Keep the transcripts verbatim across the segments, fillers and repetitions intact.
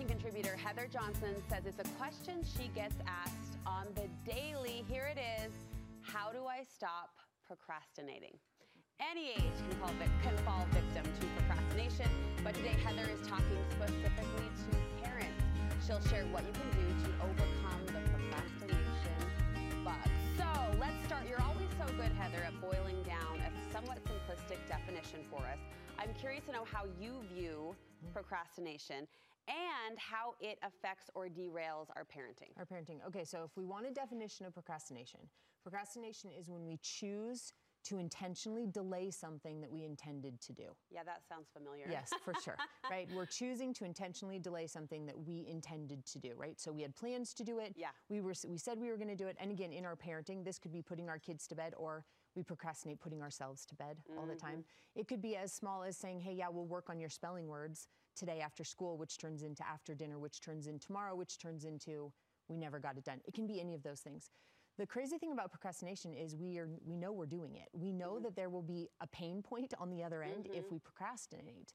Johnson contributor Heather Johnson says it's a question she gets asked on the daily. Here it is. How do I stop procrastinating? Any age can fall, can fall victim to procrastination, but today Heather is talking specifically to parents. She'll share what you can do to overcome the procrastination bug. So let's start. You're always so good, Heather, at boiling down a somewhat simplistic definition for us. I'm curious to know how you view procrastination and how it affects or derails our parenting. Our parenting. Okay, so if we want a definition of procrastination, procrastination is when we choose to intentionally delay something that we intended to do. Yeah, that sounds familiar. Yes, for sure, right? We're choosing to intentionally delay something that we intended to do, right? So we had plans to do it. Yeah. We were, we said we were gonna do it. And again, in our parenting, this could be putting our kids to bed, or we procrastinate putting ourselves to bed mm-hmm. all the time. It could be as small as saying, hey, yeah, we'll work on your spelling words today after school, which turns into after dinner, which turns into tomorrow, which turns into we never got it done. It can be any of those things. The crazy thing about procrastination is we are we know we're doing it. We know mm-hmm. that there will be a pain point on the other end mm-hmm. if we procrastinate.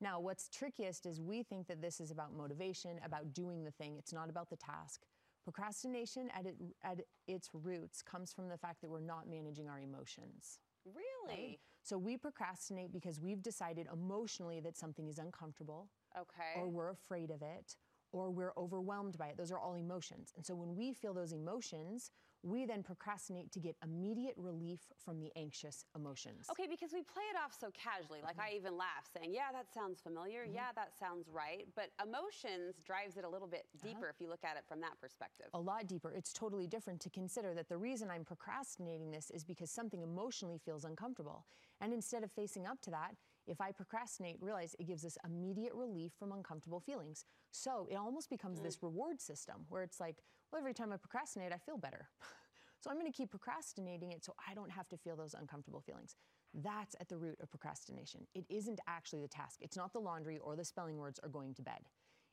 Now, what's trickiest is we think that this is about motivation, about doing the thing. It's not about the task. Procrastination at, it, at its roots comes from the fact that we're not managing our emotions. Really? Right? So we procrastinate because we've decided emotionally that something is uncomfortable. Okay. Or we're afraid of it, or we're overwhelmed by it. Those are all emotions. And so when we feel those emotions, we then procrastinate to get immediate relief from the anxious emotions. Okay, because we play it off so casually. Like mm-hmm. I even laugh saying, yeah, that sounds familiar. Mm-hmm. Yeah, that sounds right. But emotions drives it a little bit deeper uh-huh. if you look at it from that perspective. A lot deeper. It's totally different to consider that the reason I'm procrastinating this is because something emotionally feels uncomfortable. And instead of facing up to that, if I procrastinate, realize it gives us immediate relief from uncomfortable feelings. So it almost becomes mm-hmm. this reward system where it's like, well, every time I procrastinate, I feel better. So I'm gonna keep procrastinating it so I don't have to feel those uncomfortable feelings. That's at the root of procrastination. It isn't actually the task. It's not the laundry or the spelling words or going to bed.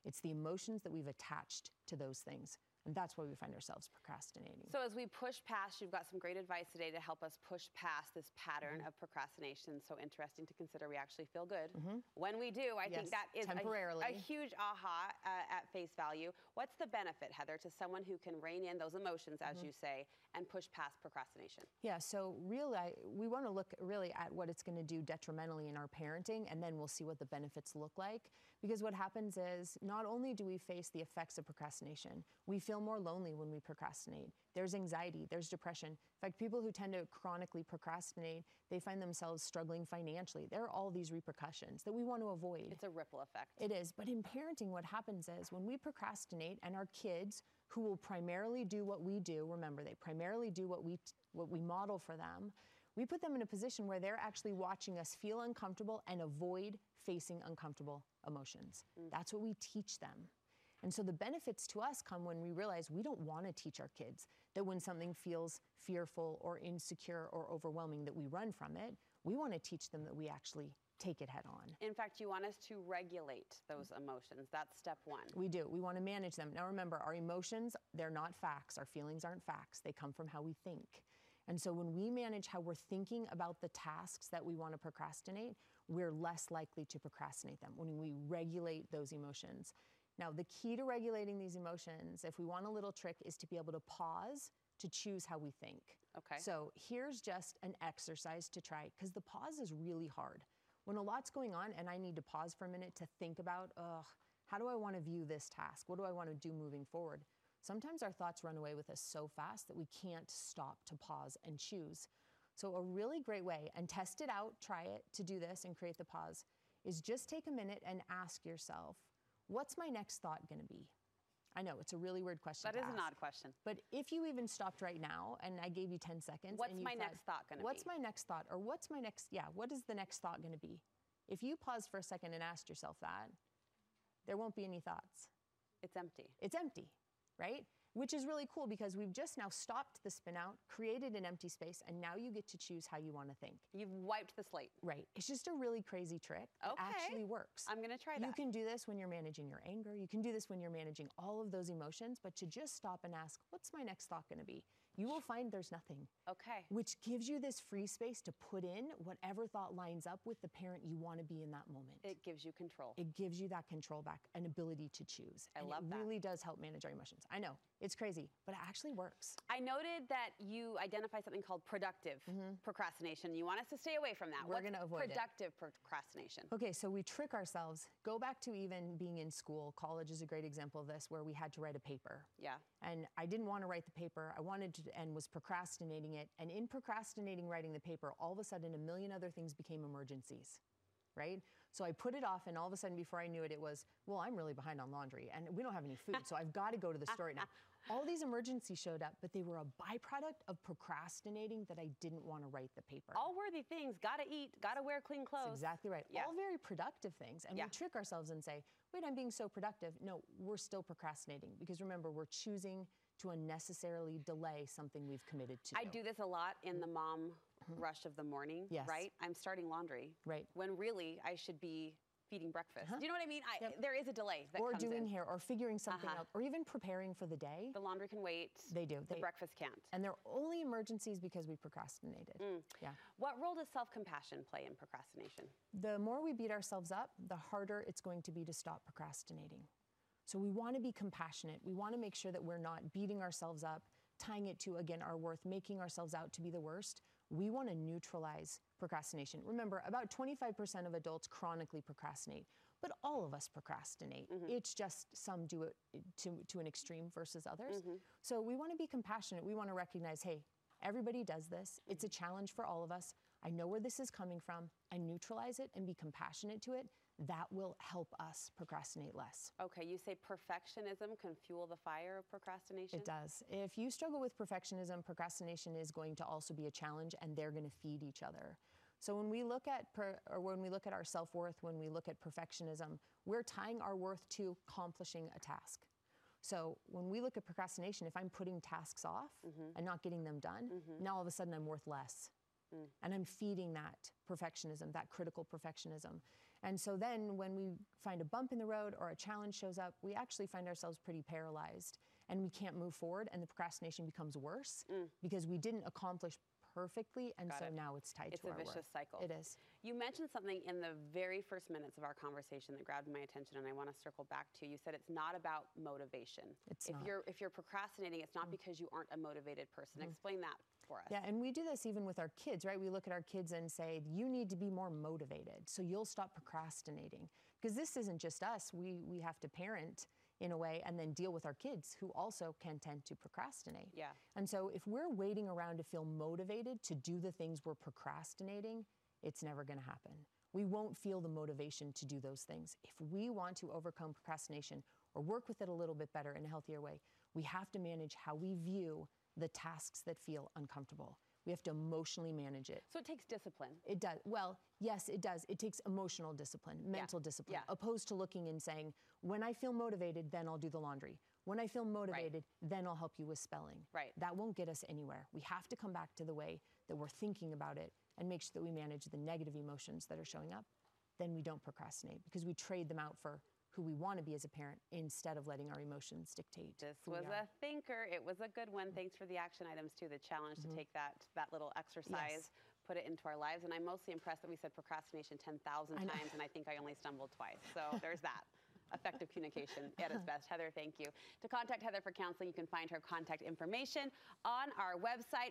It's the emotions that we've attached to those things. And that's why we find ourselves procrastinating. So as we push past, you've got some great advice today to help us push past this pattern mm-hmm. of procrastination. So interesting to consider. We actually feel good mm-hmm. when we do. I yes, think that is temporarily. A, a huge aha uh, at face value. What's the benefit, Heather, to someone who can rein in those emotions, as mm-hmm. you say, and push past procrastination? Yeah, so really, we want to look really at what it's going to do detrimentally in our parenting, and then we'll see what the benefits look like. Because what happens is not only do we face the effects of procrastination, we feel more lonely when we procrastinate. There's anxiety, there's depression. In fact, people who tend to chronically procrastinate, they find themselves struggling financially. There are all these repercussions that we want to avoid. It's a ripple effect. It is, but in parenting, what happens is when we procrastinate and our kids, who will primarily do what we do, remember, they primarily do what we, what we model for them, we put them in a position where they're actually watching us feel uncomfortable and avoid facing uncomfortable emotions. Mm. That's what we teach them. And so the benefits to us come when we realize we don't want to teach our kids that when something feels fearful or insecure or overwhelming that we run from it. We want to teach them that we actually take it head on. In fact, you want us to regulate those emotions. That's step one. We do. We want to manage them. Now remember, our emotions, they're not facts. Our feelings aren't facts. They come from how we think. And so when we manage how we're thinking about the tasks that we want to procrastinate, we're less likely to procrastinate them when we regulate those emotions. Now, the key to regulating these emotions, if we want a little trick, is to be able to pause to choose how we think. Okay. So here's just an exercise to try, because the pause is really hard. When a lot's going on and I need to pause for a minute to think about, ugh, how do I want to view this task? What do I want to do moving forward? Sometimes our thoughts run away with us so fast that we can't stop to pause and choose. So a really great way, and test it out, try it, to do this and create the pause, is just take a minute and ask yourself, what's my next thought going to be? I know, it's a really weird question to ask. That is an odd question. But if you even stopped right now, and I gave you ten seconds. What's my next thought going to be? What's my next thought? Or what's my next, yeah, what is the next thought going to be? If you paused for a second and asked yourself that, there won't be any thoughts. It's empty. It's empty, right? Which is really cool because we've just now stopped the spin out, created an empty space, and now you get to choose how you want to think. You've wiped the slate. Right, it's just a really crazy trick that okay. actually works. I'm gonna try that. You can do this when you're managing your anger, you can do this when you're managing all of those emotions, but to just stop and ask, what's my next thought gonna be? you will find there's nothing. Okay. Which gives you this free space to put in whatever thought lines up with the parent you want to be in that moment. It gives you control. It gives you that control back, an ability to choose. I and love it that. It really does help manage our emotions. I know, it's crazy, but it actually works. I noted that you identify something called productive mm-hmm. procrastination. You want us to stay away from that. We're going to avoid productive it. Procrastination. Okay, so we trick ourselves. Go back to even being in school. College is a great example of this, where we had to write a paper. Yeah. And I didn't want to write the paper. I wanted to, and was procrastinating it. And in procrastinating writing the paper, all of a sudden a million other things became emergencies, right? So I put it off, and all of a sudden before I knew it, it was, well, I'm really behind on laundry and we don't have any food, so I've got to go to the store right now. All these emergencies showed up, but they were a byproduct of procrastinating that I didn't want to write the paper. All worthy things, gotta eat, gotta wear clean clothes. That's exactly right. Yeah. All very productive things. And yeah. we trick ourselves and say, wait, I'm being so productive. No, we're still procrastinating, because remember, we're choosing to unnecessarily delay something we've committed to. I do this a lot in the mom rush of the morning, yes. right? I'm starting laundry. Right. When really I should be feeding breakfast. Uh-huh. Do you know what I mean? I, yep. There is a delay that or comes doing in. Hair, or figuring something uh-huh. out, or even preparing for the day. The laundry can wait. They do. The they, breakfast can't. And they're only emergencies because we procrastinated. Mm. Yeah. What role does self-compassion play in procrastination? The more we beat ourselves up, the harder it's going to be to stop procrastinating. So we want to be compassionate. We want to make sure that we're not beating ourselves up, tying it to, again, our worth, making ourselves out to be the worst. We want to neutralize procrastination. Remember, about twenty-five percent of adults chronically procrastinate, but all of us procrastinate. Mm-hmm. It's just some do it to, to an extreme versus others. Mm-hmm. So we want to be compassionate. We want to recognize, hey, everybody does this. It's a challenge for all of us. I know where this is coming from, and neutralize it and be compassionate to it. That will help us procrastinate less. Okay, you say perfectionism can fuel the fire of procrastination? It does. If you struggle with perfectionism, procrastination is going to also be a challenge, and they're going to feed each other. So when we look at per, or when we look at our self-worth, when we look at perfectionism, we're tying our worth to accomplishing a task. So when we look at procrastination, if I'm putting tasks off mm-hmm. and not getting them done, mm-hmm. now all of a sudden I'm worth less. Mm. And I'm feeding that perfectionism, that critical perfectionism. And so then when we find a bump in the road or a challenge shows up, we actually find ourselves pretty paralyzed, and we can't move forward, and the procrastination becomes worse mm. because we didn't accomplish perfectly, and Got so it. Now it's tied it's to our work. It's a vicious cycle. It is. You mentioned something in the very first minutes of our conversation that grabbed my attention, and I want to circle back to. You said it's not about motivation. It's if not. You're, if you're procrastinating, it's not mm. because you aren't a motivated person. Mm. Explain that for us. Yeah, and we do this even with our kids, right? We look at our kids and say, you need to be more motivated, so you'll stop procrastinating. Because this isn't just us. We, we have to parent in a way, and then deal with our kids who also can tend to procrastinate. Yeah. And so if we're waiting around to feel motivated to do the things we're procrastinating, it's never gonna happen. We won't feel the motivation to do those things. If we want to overcome procrastination or work with it a little bit better in a healthier way, we have to manage how we view the tasks that feel uncomfortable. We have to emotionally manage it. So it takes discipline. It does. Well, yes, it does. It takes emotional discipline, mental yeah. discipline, yeah. opposed to looking and saying, when I feel motivated, then I'll do the laundry. When I feel motivated, right. then I'll help you with spelling. Right. That won't get us anywhere. We have to come back to the way that we're thinking about it and make sure that we manage the negative emotions that are showing up. Then we don't procrastinate, because we trade them out for who we want to be as a parent, instead of letting our emotions dictate. This was a thinker. It was a good one. Mm-hmm. Thanks for the action items too, the challenge mm-hmm. to take that, that little exercise, yes. put it into our lives. And I'm mostly impressed that we said procrastination ten thousand times, and I think I only stumbled twice. So there's that. Effective communication at its best. Heather, thank you. To contact Heather for counseling, you can find her contact information on our website.